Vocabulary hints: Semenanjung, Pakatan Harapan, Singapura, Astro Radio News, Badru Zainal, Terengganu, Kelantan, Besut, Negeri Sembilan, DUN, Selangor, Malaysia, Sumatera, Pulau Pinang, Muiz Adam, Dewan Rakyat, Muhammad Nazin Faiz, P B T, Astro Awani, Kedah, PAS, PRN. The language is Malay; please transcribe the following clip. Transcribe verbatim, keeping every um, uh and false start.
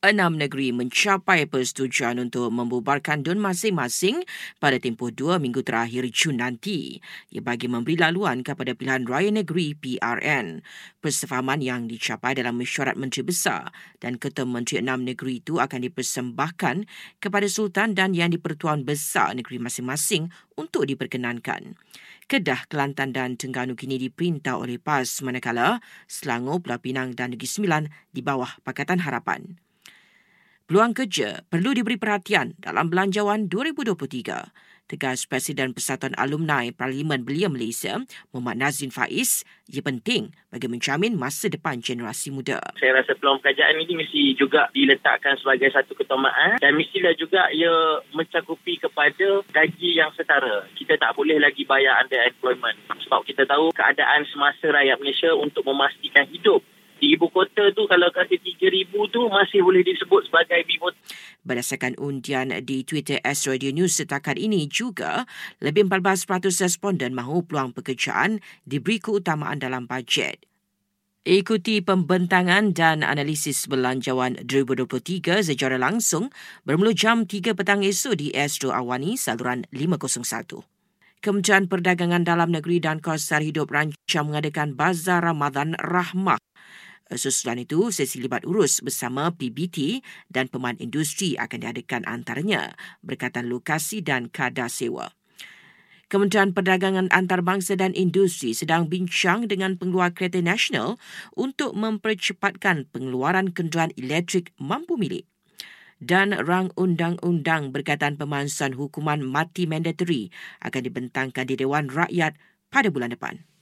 enam negeri mencapai persetujuan untuk membubarkan D U N masing-masing pada tempoh dua minggu terakhir Jun nanti. Ia bagi memberi laluan kepada pilihan raya negeri P R N. Persefahaman yang dicapai dalam mesyuarat Menteri Besar dan Ketua Menteri enam negeri itu akan dipersembahkan kepada Sultan dan Yang di-Pertuan Besar negeri masing-masing untuk diperkenankan. Kedah, Kelantan dan Terengganu kini diperintah oleh P A S, manakala Selangor, Pulau Pinang dan Negeri Sembilan di bawah Pakatan Harapan. Peluang kerja perlu diberi perhatian dalam belanjawan dua ribu dua puluh tiga. Tegas Presiden Persatuan Alumni Parlimen Belia Malaysia, Muhammad Nazin Faiz, ia penting bagi menjamin masa depan generasi muda. Saya rasa peluang pekerjaan ini mesti juga diletakkan sebagai satu keutamaan dan mestilah juga ia mencakupi kepada gaji yang setara. Kita tak boleh lagi bayar underemployment sebab kita tahu keadaan semasa rakyat Malaysia untuk memastikan hidup di ibu kota tu, kalau kata tiga ribu tu masih boleh disebut sebagai bibot. Berdasarkan undian di Twitter Astro Radio News setakat ini juga, lebih empat belas peratus responden mahu peluang pekerjaan diberi keutamaan dalam bajet. Ikuti pembentangan dan analisis belanjawan dua ribu dua puluh tiga secara langsung bermula jam tiga petang esok di Astro Awani saluran lima kosong satu. Kementerian Perdagangan Dalam Negeri dan Kosar Hidup rancang mengadakan Bazar Ramadan Rahmah. Susulan itu, sesi libat urus bersama P B T dan pemain industri akan diadakan antaranya berkaitan lokasi dan kadar sewa. Kementerian Perdagangan Antarabangsa dan Industri sedang bincang dengan pengeluar kereta nasional untuk mempercepatkan pengeluaran kenderaan elektrik mampu milik. Dan rang undang-undang berkaitan pemansuhan hukuman mati mandatori akan dibentangkan di Dewan Rakyat pada bulan depan.